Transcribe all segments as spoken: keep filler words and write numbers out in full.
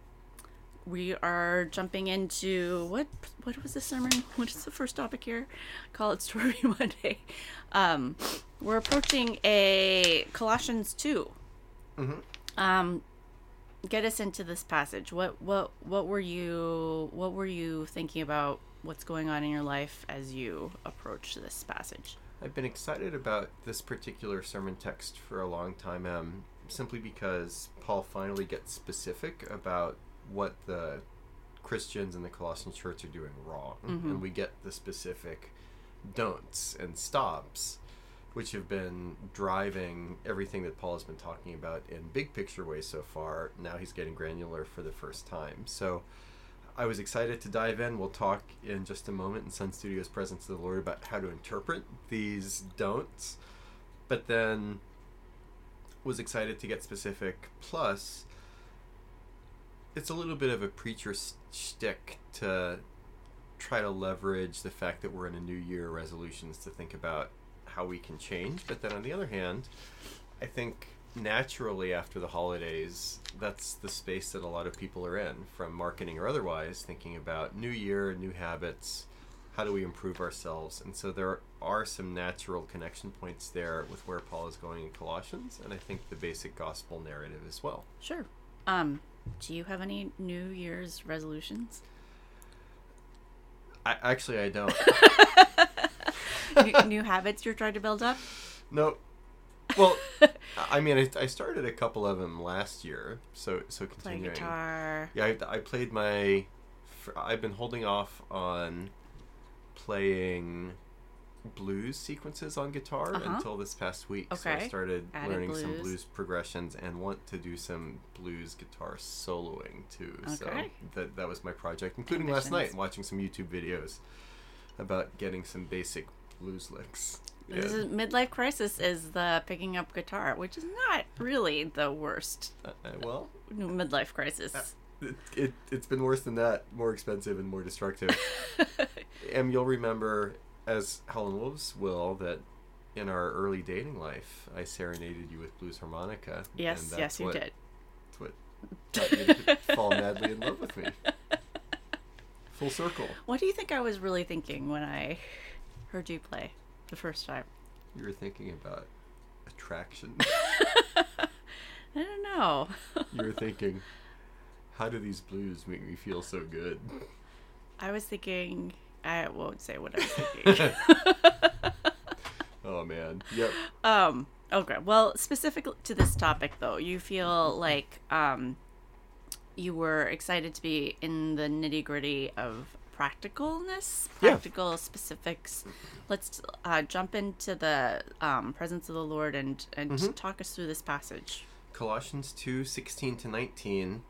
we are jumping into what? What was the sermon? What is the first topic here? Call it Story Monday. Um, we're approaching a Colossians two. Mm-hmm. Um, get us into this passage. What what what were you what were you thinking about? What's going on in your life as you approach this passage? I've been excited about this particular sermon text for a long time, um, simply because Paul finally gets specific about what the Christians in the Colossian church are doing wrong, mm-hmm. and we get the specific don'ts and stops, which have been driving everything that Paul has been talking about in big picture ways so far. Now he's getting granular for the first time. So I was excited to dive in. We'll talk in just a moment in Sun Studio's Presence of the Lord about how to interpret these don'ts, but then was excited to get specific. Plus, it's a little bit of a preacher's shtick to try to leverage the fact that we're in a new year, resolutions to think about how we can change. But then on the other hand, I think naturally after the holidays, that's the space that a lot of people are in, from marketing or otherwise, thinking about new year, new habits, how do we improve ourselves? And so there are some natural connection points there with where Paul is going in Colossians, and I think the basic gospel narrative as well. Sure. Um, do you have any New Year's resolutions? I actually, I don't. New, new habits you're trying to build up? No. Well, I mean, I, I started a couple of them last year, so so continuing. Playing guitar. Yeah, I, I played my... I've been holding off on playing blues sequences on guitar uh-huh. until this past week. Okay. So I started Added learning blues. some blues progressions and want to do some blues guitar soloing too. Okay. So that that was my project, including Ambitions. last night, watching some YouTube videos about getting some basic blues licks. Yeah. This is, midlife crisis is the picking up guitar, which is not really the worst. Uh, well, midlife crisis. Uh, It, it, it's been worse than that, more expensive and more destructive. And you'll remember, as Helen Wolves will, that in our early dating life, I serenaded you with blues harmonica. Yes, and that's yes, you what, did. That's what got you to fall madly in love with me. Full circle. What do you think I was really thinking when I heard you play the first time? You were thinking about attraction. I don't know. You were thinking... How do these blues make me feel so good? I was thinking... I won't say what I was thinking. Oh, man. Yep. Um. Okay. Well, specific to this topic, though, you feel like um, you were excited to be in the nitty-gritty of practicalness, practical yeah. specifics. Let's uh, jump into the um, presence of the Lord and, and mm-hmm. talk us through this passage. Colossians two sixteen to nineteen...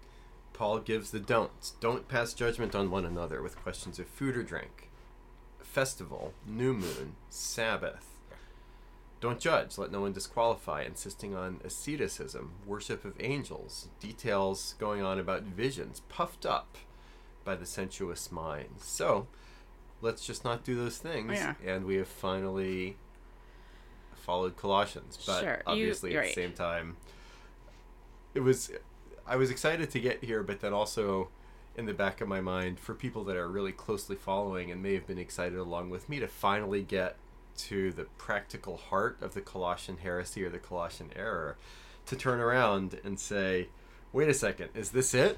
Paul gives the don'ts. Don't pass judgment on one another with questions of food or drink, festival, new moon, Sabbath. Don't judge. Let no one disqualify, insisting on asceticism, worship of angels, details going on about visions, puffed up by the sensuous mind. So, let's just not do those things. Yeah. And we have finally followed Colossians. But sure, obviously, you, at the same time, it was... I was excited to get here, but then also in the back of my mind, for people that are really closely following and may have been excited along with me to finally get to the practical heart of the Colossian heresy or the Colossian error, to turn around and say, wait a second, is this it?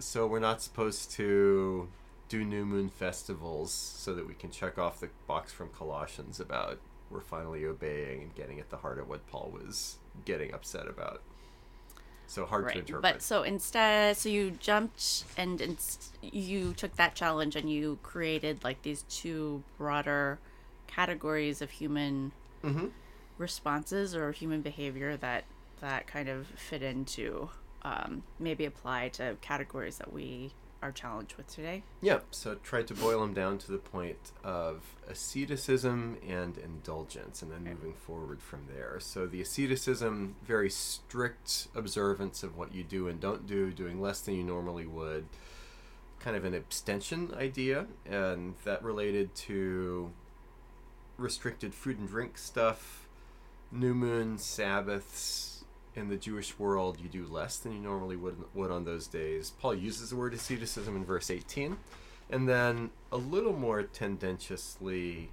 So we're not supposed to do new moon festivals so that we can check off the box from Colossians about we're finally obeying and getting at the heart of what Paul was getting upset about. So hard right. to interpret. But so instead, so you jumped and inst- you took that challenge and you created like these two broader categories of human mm-hmm. responses or human behavior that that kind of fit into um, maybe apply to categories that we are challenged with today. Yeah. So tried to boil them down to the point of asceticism and indulgence, and then okay. moving forward from there. So the asceticism, very strict observance of what you do and don't do, doing less than you normally would, kind of an abstention idea, and that related to restricted food and drink stuff, new moon, Sabbaths. In the Jewish world, you do less than you normally would, would on those days. Paul uses the word asceticism in verse eighteen. And then a little more tendentiously,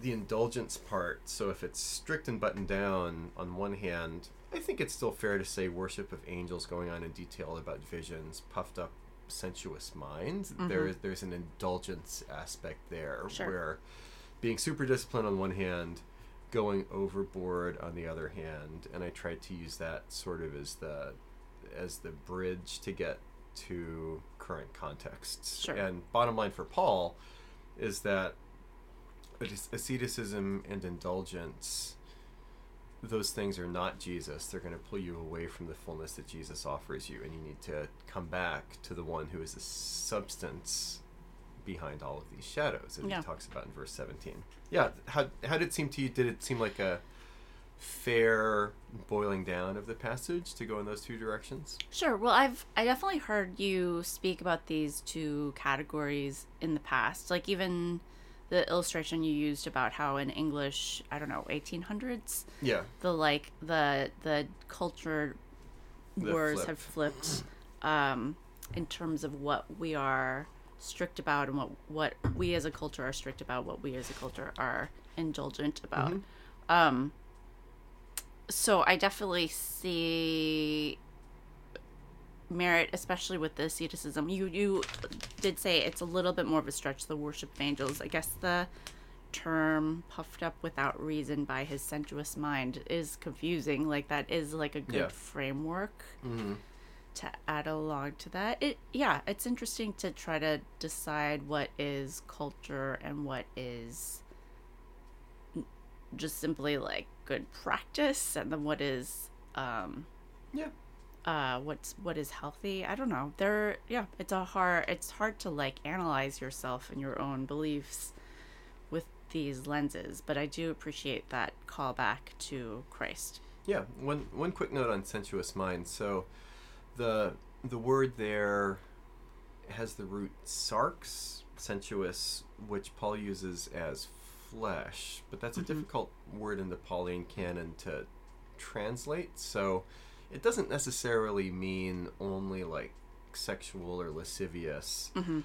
the indulgence part. So if it's strict and buttoned down on one hand, I think it's still fair to say worship of angels going on in detail about visions, puffed up, sensuous minds. Mm-hmm. There, there's an indulgence aspect there sure. where being super disciplined on one hand, going overboard on the other hand, and I tried to use that sort of as the as the bridge to get to current contexts. Sure. And bottom line for Paul is that asceticism and indulgence, those things are not Jesus. They're going to pull you away from the fullness that Jesus offers you, and you need to come back to the one who is the substance behind all of these shadows that yeah. he talks about in verse seventeen. Yeah, how how did it seem to you? Did it seem like a fair boiling down of the passage to go in those two directions? Sure. Well, I've I definitely heard you speak about these two categories in the past. Like even the illustration you used about how in English, I don't know, eighteen hundreds. Yeah. The like the the culture the wars flip. have flipped um, in terms of what we are strict about and what what we as a culture are strict about, what we as a culture are indulgent about. Mm-hmm. Um, so I definitely see merit, especially with the asceticism. You you did say it's a little bit more of a stretch, the worship of angels. I guess the term puffed up without reason by his sensuous mind is confusing. Like that is like a good yeah. framework. Mm-hmm. To add along to that, it yeah, it's interesting to try to decide what is culture and what is just simply like good practice, and then what is um yeah uh what's what is healthy. I don't know. There yeah, it's a hard it's hard to like analyze yourself and your own beliefs with these lenses, but I do appreciate that callback to Christ. Yeah, one one quick note on sensuous mind. So the the word there has the root sarx, sensuous, which Paul uses as flesh, but that's a mm-hmm. difficult word in the Pauline canon to translate, so it doesn't necessarily mean only like sexual or lascivious. Mm-hmm.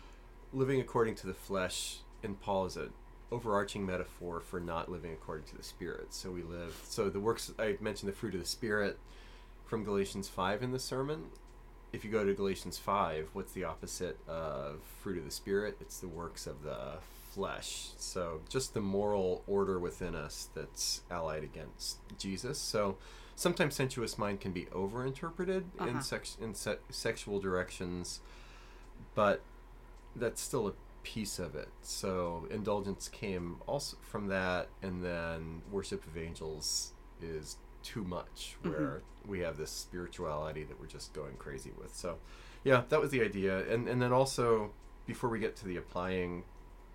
Living according to the flesh in Paul is an overarching metaphor for not living according to the Spirit. So we live, so the works, I mentioned the fruit of the Spirit from Galatians five in the sermon. If you go to Galatians five, what's the opposite of fruit of the Spirit? It's the works of the flesh. So just the moral order within us that's allied against Jesus. So sometimes sensuous mind can be overinterpreted uh-huh. in, sex, in se- sexual directions, but that's still a piece of it. So indulgence came also from that, and then worship of angels is too much, where mm-hmm. we have this spirituality that we're just going crazy with. So yeah, that was the idea. And and then also, before we get to the applying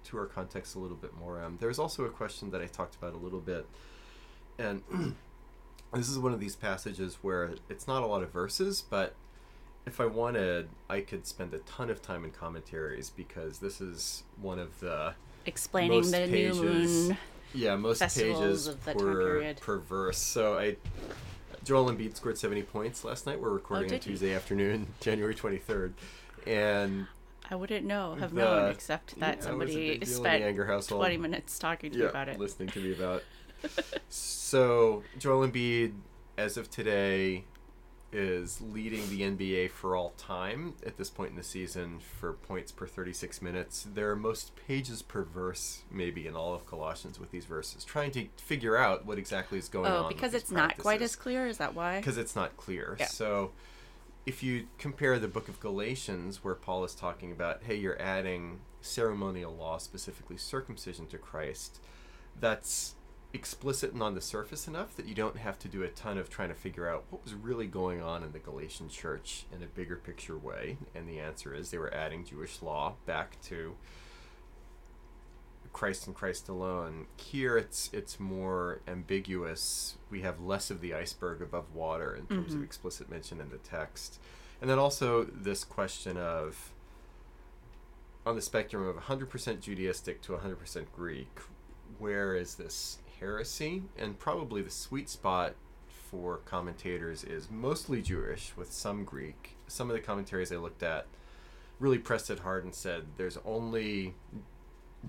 to our context a little bit more, um, there's also a question that I talked about a little bit, and this is one of these passages where it's not a lot of verses, but if I wanted, I could spend a ton of time in commentaries, because this is one of the explaining most the pages, new moon. Yeah, most pages were perverse. So I, Joel Embiid scored seventy points last night. We're recording oh, on Tuesday he? afternoon, January twenty-third, and I wouldn't know, have the, known, except that yeah, somebody spent twenty minutes talking to yeah, me about it, listening to me about it. So Joel Embiid, as of today, is leading the N B A for all time at this point in the season for points per thirty-six minutes. There are most pages perverse, maybe, in all of Colossians with these verses, trying to figure out what exactly is going oh, on. Oh, because it's not quite as clear? Is that why? Because it's not clear. Yeah. So if you compare the book of Galatians, where Paul is talking about, hey, you're adding ceremonial law, specifically circumcision, to Christ, that's explicit and on the surface enough that you don't have to do a ton of trying to figure out what was really going on in the Galatian church in a bigger picture way. And the answer is they were adding Jewish law back to Christ and Christ alone. Here it's it's more ambiguous. We have less of the iceberg above water in terms mm-hmm. of explicit mention in the text. And then also this question of, on the spectrum of one hundred percent Judaistic to one hundred percent Greek, where is this heresy? And probably the sweet spot for commentators is mostly Jewish with some Greek. Some of the commentaries I looked at really pressed it hard and said there's only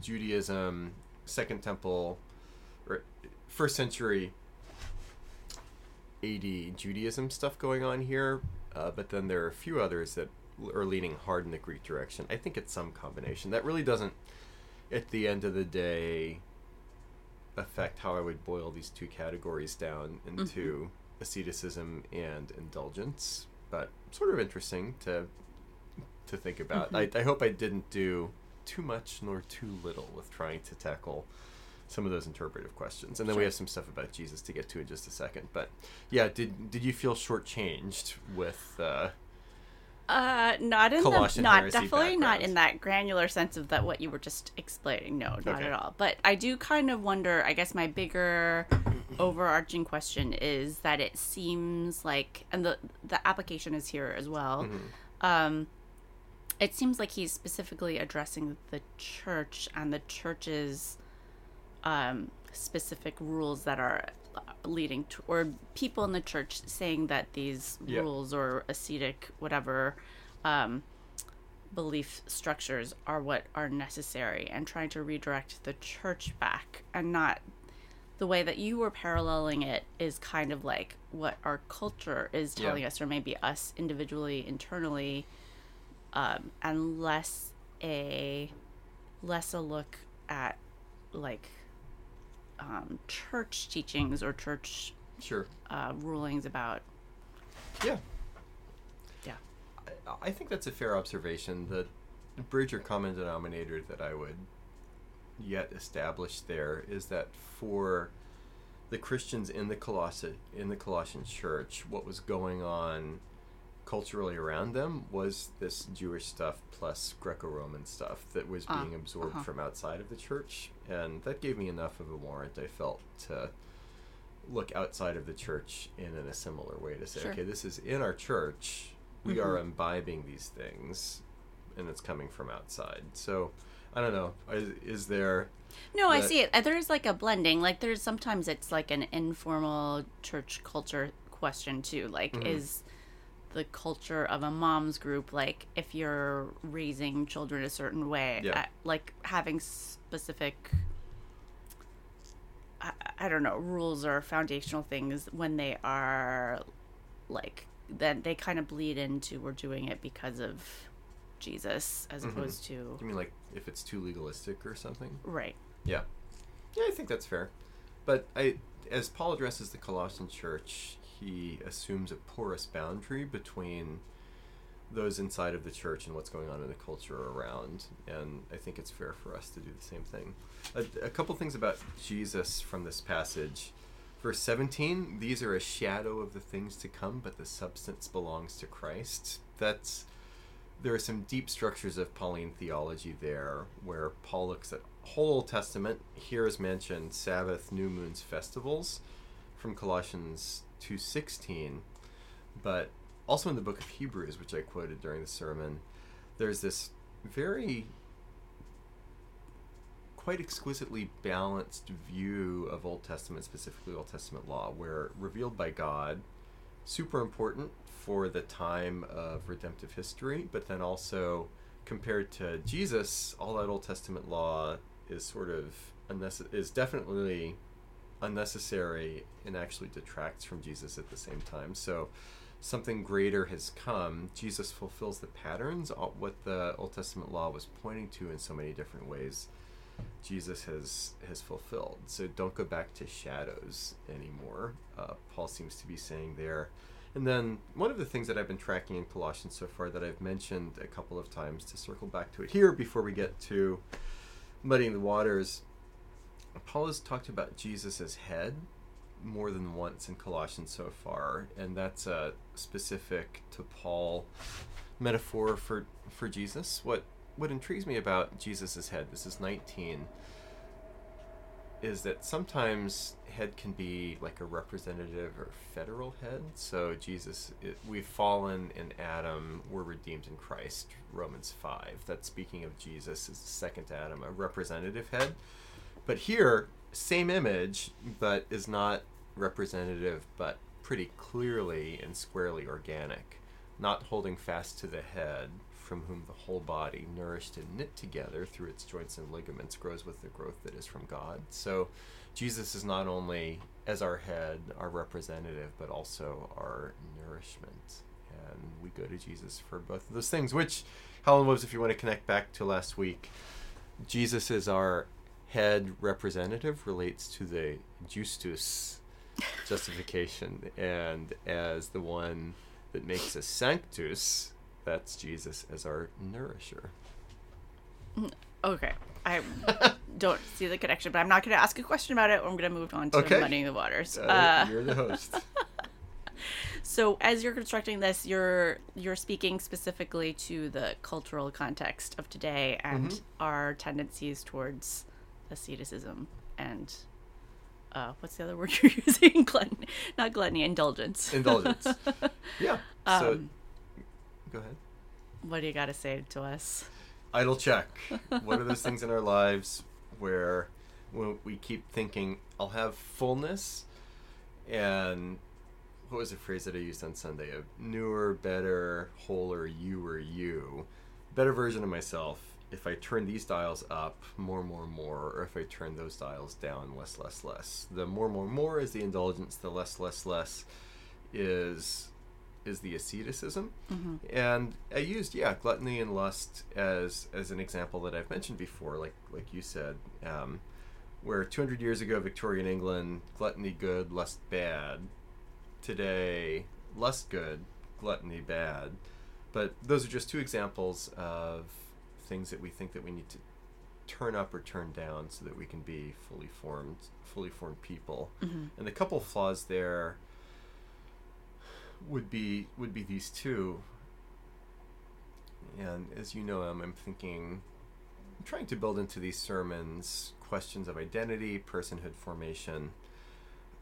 Judaism, Second Temple, or first century A D Judaism stuff going on here, uh, but then there are a few others that are leaning hard in the Greek direction. I think it's some combination. That really doesn't, at the end of the day, affect how I would boil these two categories down into mm-hmm. asceticism and indulgence, but sort of interesting to to think about. Mm-hmm. I, I hope I didn't do too much nor too little with trying to tackle some of those interpretive questions. And then sure. we have some stuff about Jesus to get to in just a second. But yeah, did did you feel shortchanged with uh Uh, not in the, not definitely background. Not in that granular sense of that what you were just explaining. No, not okay. at all. But I do kind of wonder, I guess my bigger overarching question is that it seems like, and the, the application is here as well. Mm-hmm. Um, it seems like he's specifically addressing the church and the church's, um, specific rules that are leading to, or people in the church saying that these yep. rules or ascetic whatever um belief structures are what are necessary, and trying to redirect the church back, and not the way that you were paralleling it is kind of like what our culture is telling yep. us, or maybe us individually internally, um and less a less a look at like Um, church teachings or church sure. uh, rulings about. Yeah. Yeah. I, I think that's a fair observation. The bridge or common denominator that I would yet establish there is that for the Christians in the Colossi in the Colossian church, what was going on culturally around them was this Jewish stuff plus Greco-Roman stuff that was uh, being absorbed uh-huh. from outside of the church, and that gave me enough of a warrant, I felt, to look outside of the church in, in a similar way to say, sure. okay, this is in our church, we mm-hmm. are imbibing these things, and it's coming from outside. So I don't know. Is, is there... No, that... I see it. There's like a blending. Like there's sometimes it's like an informal church culture question too. Like mm-hmm. is the culture of a mom's group, like if you're raising children a certain way, yeah. at, like having specific, I, I don't know, rules or foundational things when they are like, then they kind of bleed into we're doing it because of Jesus as mm-hmm. opposed to... You mean like if it's too legalistic or something? Right. Yeah. Yeah, I think that's fair. But I, as Paul addresses the Colossian church, he assumes a porous boundary between those inside of the church and what's going on in the culture around. And I think it's fair for us to do the same thing. A, a couple things about Jesus from this passage. Verse seventeen, these are a shadow of the things to come, but the substance belongs to Christ. That's... There are some deep structures of Pauline theology there where Paul looks at whole Old Testament. Here is mentioned Sabbath, new moons, festivals from Colossians two sixteen. But also in the book of Hebrews, which I quoted during the sermon, there's this very quite exquisitely balanced view of Old Testament, specifically Old Testament law, where revealed by God, super important for the time of redemptive history, but then also compared to Jesus, all that Old Testament law is sort of unnecess- is definitely unnecessary and actually detracts from Jesus at the same time. So something greater has come. Jesus fulfills the patterns, what the Old Testament law was pointing to in so many different ways. Jesus has has fulfilled. So don't go back to shadows anymore. Uh, Paul seems to be saying there. And then one of the things that I've been tracking in Colossians so far that I've mentioned a couple of times to circle back to it here before we get to muddying the waters, Paul has talked about Jesus as head more than once in Colossians so far, and that's a specific to Paul metaphor for, for Jesus. What What intrigues me about Jesus' head, this is nineteen, is that sometimes head can be like a representative or federal head. So Jesus, it, we've fallen in Adam, we're redeemed in Christ, Romans five. That's speaking of Jesus as the second Adam, a representative head. But here, same image, but is not representative, but pretty clearly and squarely organic. Not holding fast to the head, from whom the whole body, nourished and knit together through its joints and ligaments, grows with the growth that is from God. So Jesus is not only, as our head, our representative, but also our nourishment. And we go to Jesus for both of those things, which, Helen Wobbs, if you want to connect back to last week, Jesus is our head representative, relates to the justus, justification, and as the one that makes us sanctus, that's Jesus as our nourisher. Okay. I don't see the connection, but I'm not going to ask a question about it. I'm going to move on to okay. muddying the waters. Uh, uh, you're the host. So as you're constructing this, you're you're speaking specifically to the cultural context of today and mm-hmm. our tendencies towards asceticism and uh, what's the other word you're using? Gluttony, not gluttony, indulgence. Indulgence. Yeah. So... Um, Go ahead. What do you got to say to us? Idle check. What are those things in our lives where we keep thinking, I'll have fullness? And what was the phrase that I used on Sunday? A newer, better, wholer, you or you. Better version of myself. If I turn these dials up, more, more, more. Or if I turn those dials down, less, less, less. The more, more, more is the indulgence. The less, less, less is... is the asceticism. Mm-hmm. And I used, yeah, gluttony and lust as as an example that I've mentioned before, like like you said, um, where two hundred years ago, Victorian England, gluttony good, lust bad. Today, lust good, gluttony bad. But those are just two examples of things that we think that we need to turn up or turn down so that we can be fully formed, fully formed people. Mm-hmm. And the couple flaws there would be would be these two. And as you know, I'm, I'm thinking, I'm trying to build into these sermons questions of identity, personhood formation.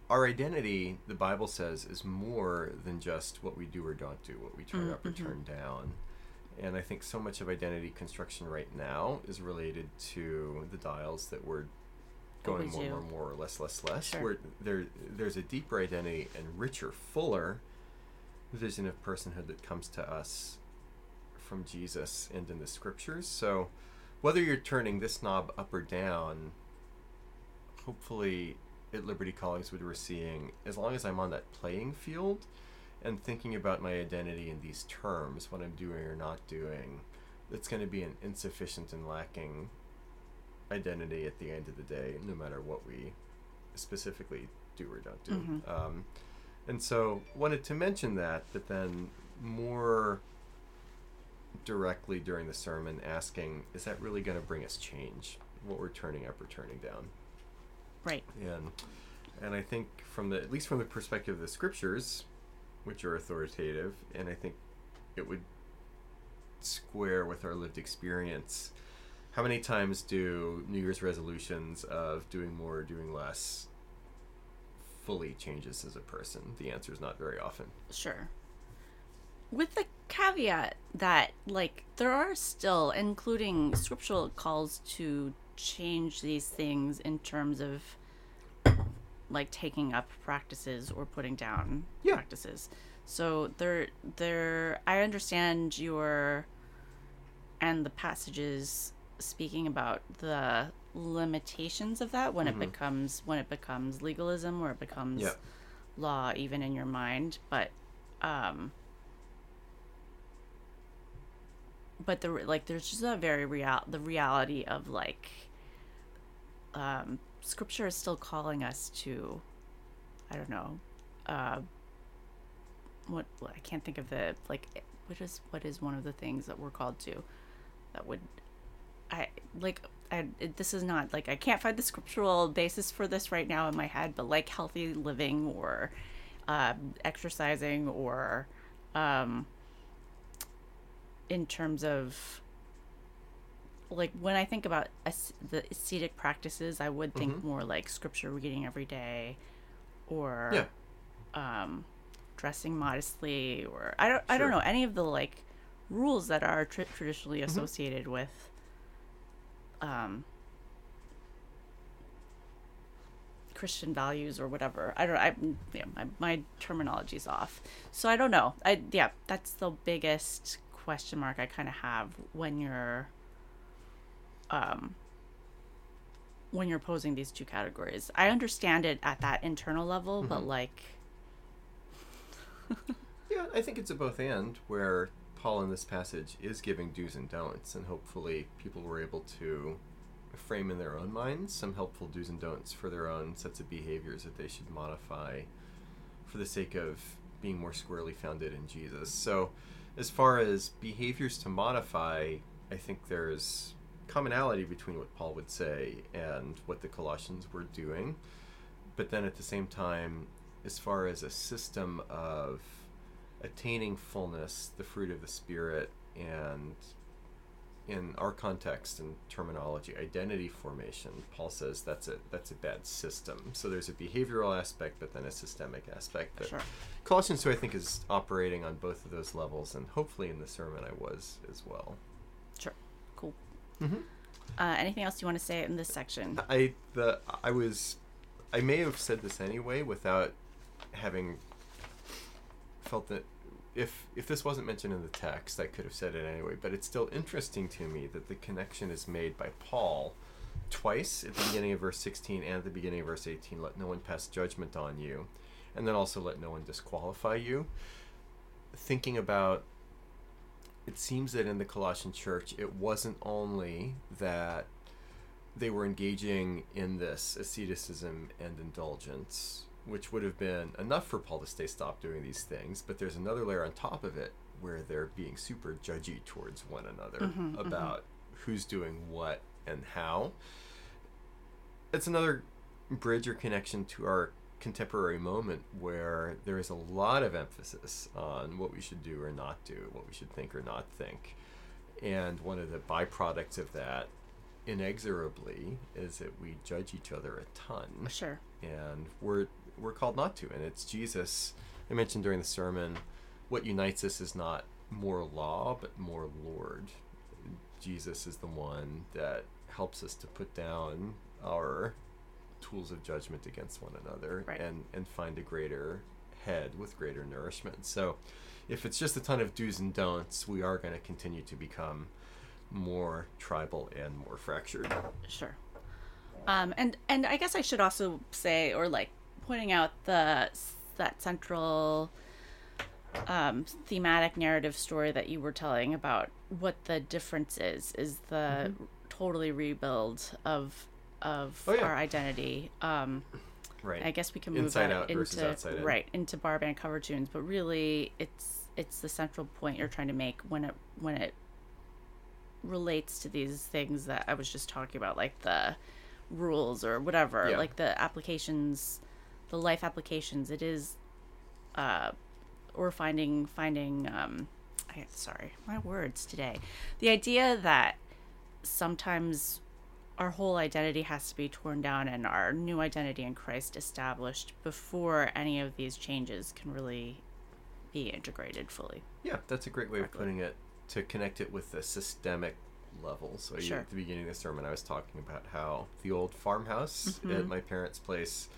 Our identity, the Bible says, is more than just what we do or don't do, what we turn mm-hmm. up or turn down. And I think so much of identity construction right now is related to the dials that we're going more, more, more, or less, less, less. Sure. Where there, there's a deeper identity and richer, fuller vision of personhood that comes to us from Jesus and in the scriptures. So whether you're turning this knob up or down, hopefully at Liberty Collingswood we're seeing, as long as I'm on that playing field, and thinking about my identity in these terms, what I'm doing or not doing, it's going to be an insufficient and lacking identity at the end of the day, no matter what we specifically do or don't do. Mm-hmm. Um, and so wanted to mention that, but then more directly during the sermon asking, is that really going to bring us change, what we're turning up or turning down? Right. And, and I think from the, at least from the perspective of the scriptures, which are authoritative, and I think it would square with our lived experience. How many times do New Year's resolutions of doing more or doing less fully change us as a person? The answer is not very often. Sure. With the caveat that, like, there are still, including scriptural calls to change these things in terms of like taking up practices or putting down yeah. practices. So there, there. I understand your and the passages speaking about the limitations of that when mm-hmm. it becomes when it becomes legalism or it becomes yeah. law, even in your mind. But, um, but the like, there's just a very real the reality of like, um. Scripture is still calling us to, I don't know, uh, what, what I can't think of the, like, what is, what is one of the things that we're called to that would, I, like, I, it, this is not, like, I can't find the scriptural basis for this right now in my head, but like healthy living or uh, exercising or um, in terms of, like when I think about asc- the ascetic practices, I would think mm-hmm. more like scripture reading every day, or yeah. um, dressing modestly, or I don't, sure. I don't know any of the like rules that are tr- traditionally mm-hmm. associated with um, Christian values or whatever. I don't. I yeah, my, my terminology's off, so I don't know. I yeah, that's the biggest question mark I kind of have when you're. Um, when you're posing these two categories. I understand it at that internal level, mm-hmm. but like... yeah, I think it's a both and, where Paul in this passage is giving do's and don'ts, and hopefully people were able to frame in their own minds some helpful do's and don'ts for their own sets of behaviors that they should modify for the sake of being more squarely founded in Jesus. So as far as behaviors to modify, I think there's commonality between what Paul would say and what the Colossians were doing. But then at the same time, as far as a system of attaining fullness, the fruit of the Spirit, and in our context and terminology, identity formation, Paul says that's a that's a bad system. So there's a behavioral aspect, but then a systemic aspect. That sure. Colossians, who I think is operating on both of those levels, and hopefully in the sermon I was as well. Sure. Cool. Mm-hmm. Uh, anything else you want to say in this section? I the I was, I may have said this anyway without having felt that if if this wasn't mentioned in the text, I could have said it anyway. But it's still interesting to me that the connection is made by Paul twice at the beginning of verse sixteen and at the beginning of verse eighteen. Let no one pass judgment on you, and then also let no one disqualify you. Thinking about. It seems that in the Colossian church, it wasn't only that they were engaging in this asceticism and indulgence, which would have been enough for Paul to say stop doing these things, but there's another layer on top of it where they're being super judgy towards one another mm-hmm, about mm-hmm. who's doing what and how. It's another bridge or connection to our contemporary moment where there is a lot of emphasis on what we should do or not do, what we should think or not think. And one of the byproducts of that, inexorably, is that we judge each other a ton. Sure. And we're we're called not to. And it's Jesus. I mentioned during the sermon, what unites us is not more law, but more Lord. Jesus is the one that helps us to put down our tools of judgment against one another, right, and, and find a greater head with greater nourishment. So if it's just a ton of do's and don'ts, we are going to continue to become more tribal and more fractured. Sure. Um, and, and I guess I should also say, or like pointing out the that central um, thematic narrative story that you were telling about what the difference is, is the mm-hmm. totally rebuild of of oh, yeah. our identity. Um, right. I guess we can move inside out into versus outside right in. into bar band cover tunes, but really, it's it's the central point you're trying to make when it when it relates to these things that I was just talking about, like the rules or whatever, yeah. like the applications, the life applications. It is, uh, or finding finding. Um, I sorry, my words today. The idea that sometimes our whole identity has to be torn down and our new identity in Christ established before any of these changes can really be integrated fully. Yeah, that's a great way correctly. of putting it, to connect it with the systemic level. So sure. at the beginning of the sermon, I was talking about how the old farmhouse mm-hmm. at my parents' place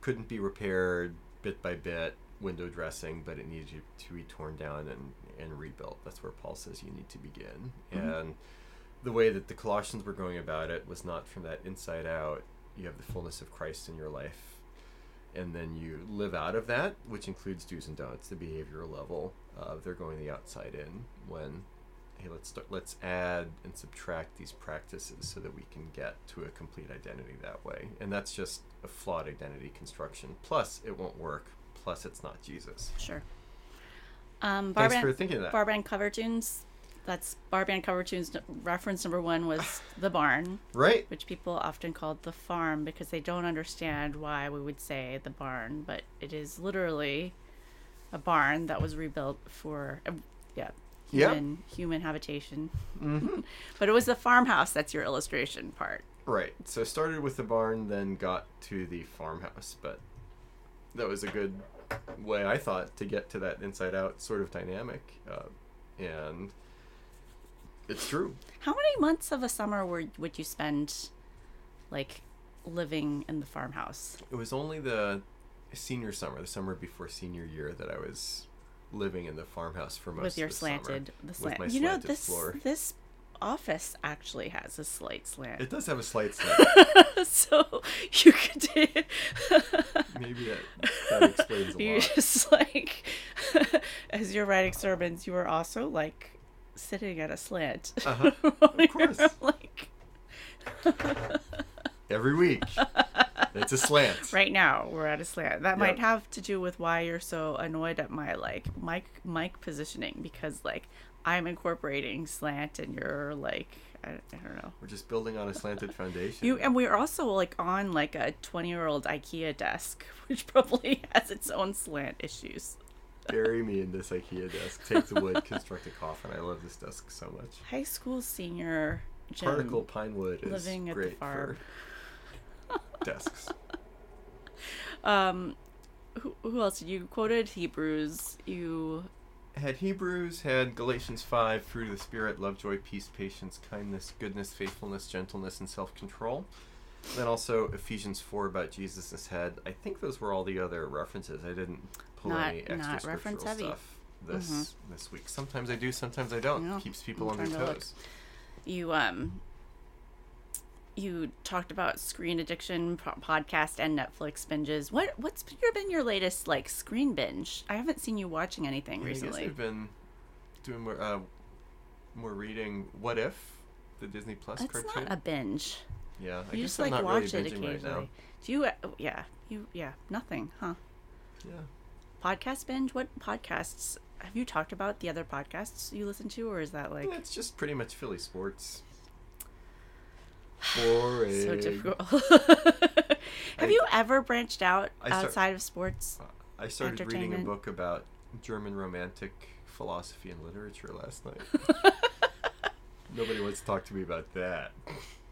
couldn't be repaired bit by bit, window dressing, but it needed to be torn down and, and rebuilt. That's where Paul says you need to begin. Mm-hmm. And the way that the Colossians were going about it was not from that inside out. You have the fullness of Christ in your life, and then you live out of that, which includes do's and don'ts, the behavioral level. Uh, they're going the outside in when, hey, let's start, let's add and subtract these practices so that we can get to a complete identity that way. And that's just a flawed identity construction. Plus, it won't work. Plus, it's not Jesus. Sure. Um, Thanks band, for thinking of that. Bar band cover tunes. That's bar band cover tunes. Reference number one was the barn, right? Which people often called the farm because they don't understand why we would say the barn, but it is literally a barn that was rebuilt for, uh, yeah, human yep. human habitation. Mm-hmm. But it was the farmhouse. That's your illustration part, right? So started with the barn, then got to the farmhouse, but that was a good way, I thought, to get to that inside out sort of dynamic, uh, and. It's true. How many months of a summer were would you spend, like, living in the farmhouse? It was only the senior summer, the summer before senior year, that I was living in the farmhouse for most of the slanted, summer. The slant. With your slanted, you know, this floor. This office actually has a slight slant. It does have a slight slant. So you could. Maybe that, that explains a lot. You're just like, as you're writing sermons, you were also like. Sitting at a slant, uh-huh. Of course. Like every week, it's a slant. Right now, we're at a slant. That yep. might have to do with why you're so annoyed at my like mic mic positioning, because like I'm incorporating slant, and you're like I, I don't know. We're just building on a slanted foundation. You and we're also like on like a twenty-year-old IKEA desk, which probably has its own slant issues. Bury me in this IKEA desk. Take the wood, construct a coffin. I love this desk so much. High school senior Jim particle pine wood is living at great the farm. For desks. Um, who, who else? You quoted Hebrews. You had Hebrews. Had Galatians five. Fruit of the Spirit: love, joy, peace, patience, kindness, goodness, faithfulness, gentleness, and self-control. Then also Ephesians four about Jesus' head. I think those were all the other references. I didn't pull not, any extra not scriptural heavy. Stuff this mm-hmm. this week. Sometimes I do, sometimes I don't. No, keeps people I'm on their toes. To you um you talked about screen addiction, po- podcast, and Netflix binges. What what's been your latest like screen binge? I haven't seen you watching anything I recently. I guess I've been doing more uh, more reading. What If, the Disney Plus cartoon? That's not a binge. Yeah, I you guess just I'm like not watch really it occasionally. Right, do you? Uh, yeah, you. Yeah, nothing, huh? Yeah. Podcast binge. What podcasts have you talked about? The other podcasts you listen to, or is that like? Yeah, it's just pretty much Philly sports. for so it. So difficult. Have I, you ever branched out start, outside of sports? I started reading a book about German Romantic philosophy and literature last night. Nobody wants to talk to me about that.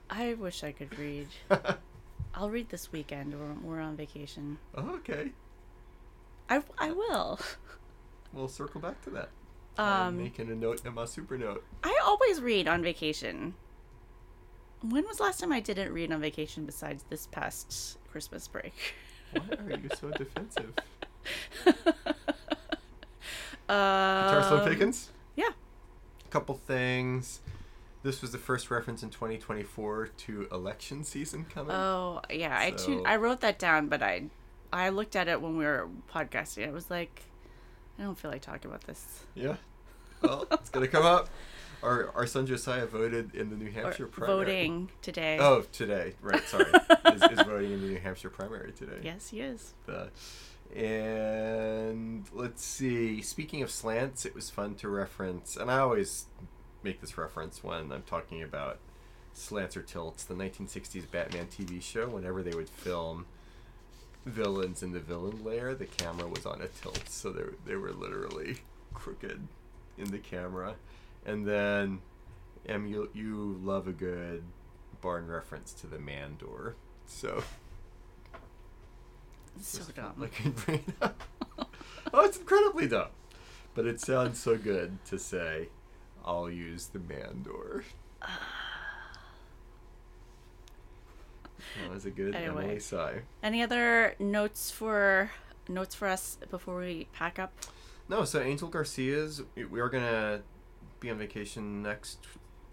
I wish I could read. I'll read this weekend. We're, we're on vacation. Oh, okay. I, I will. We'll circle back to that. Um, I'm making a note in my super note. I always read on vacation. When was the last time I didn't read on vacation besides this past Christmas break? Why are you so defensive? Guitar Slim Pickens? Yeah. A couple things. This was the first reference in twenty twenty-four to election season coming. Oh, yeah. So. I tuned, I wrote that down, but I I looked at it when we were podcasting. I was like, I don't feel like talking about this. Yeah. Well, it's going to come up. Our our son Josiah voted in the New Hampshire or primary. Voting today. Oh, today. Right. Sorry. is, is voting in the New Hampshire primary today. Yes, he is. The, and let's see. Speaking of slants, it was fun to reference. And I always make this reference when I'm talking about slants or tilts. The nineteen sixties Batman T V show, whenever they would film villains in the villain lair, the camera was on a tilt, so they they were literally crooked in the camera. And then, Em, you, you love a good barn reference to the man door, so it's so dumb. I can bring it up. Oh, it's incredibly dumb, but it sounds so good to say. I'll use the man door. That was a good anyway. Emily sigh. Any other notes for notes for us before we pack up? No, so Angel Garcia's, we are going to be on vacation next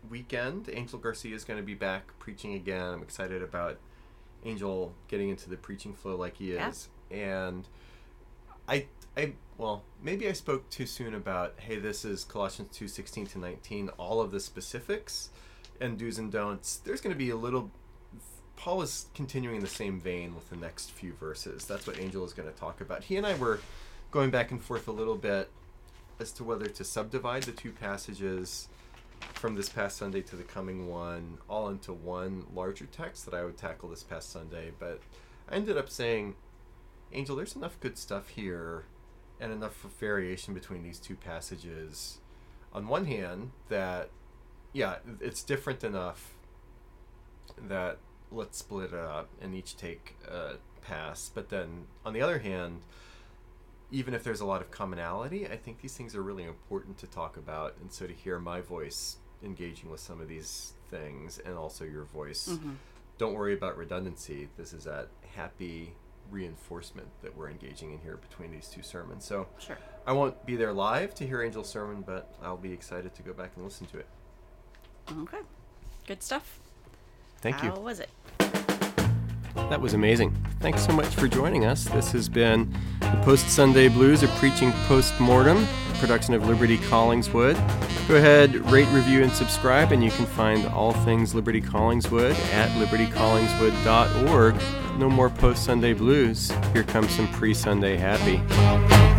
weekend. Angel Garcia is going to be back preaching again. I'm excited about Angel getting into the preaching flow like he is. Yeah. And I, I, well, maybe I spoke too soon about, hey, this is Colossians two sixteen to nineteen, all of the specifics and do's and don'ts. There's going to be a little... Paul is continuing the same vein with the next few verses. That's what Angel is going to talk about. He and I were going back and forth a little bit as to whether to subdivide the two passages from this past Sunday to the coming one all into one larger text that I would tackle this past Sunday. But I ended up saying, Angel, there's enough good stuff here and enough variation between these two passages. On one hand, that, yeah, it's different enough that... let's split it up and each take a pass. But then, on the other hand, even if there's a lot of commonality, I think these things are really important to talk about. And so to hear my voice engaging with some of these things and also your voice, mm-hmm. Don't worry about redundancy. This is that happy reinforcement that we're engaging in here between these two sermons. So sure. I won't be there live to hear Angel's sermon, but I'll be excited to go back and listen to it. Okay. Good stuff. Thank you. How was it? That was amazing. Thanks so much for joining us. This has been The Post Sunday Blues, a preaching postmortem, a production of Liberty Collingswood. Go ahead, rate, review, and subscribe, and you can find all things Liberty Collingswood at liberty collingswood dot org. No more Post Sunday Blues. Here comes some pre-Sunday happy.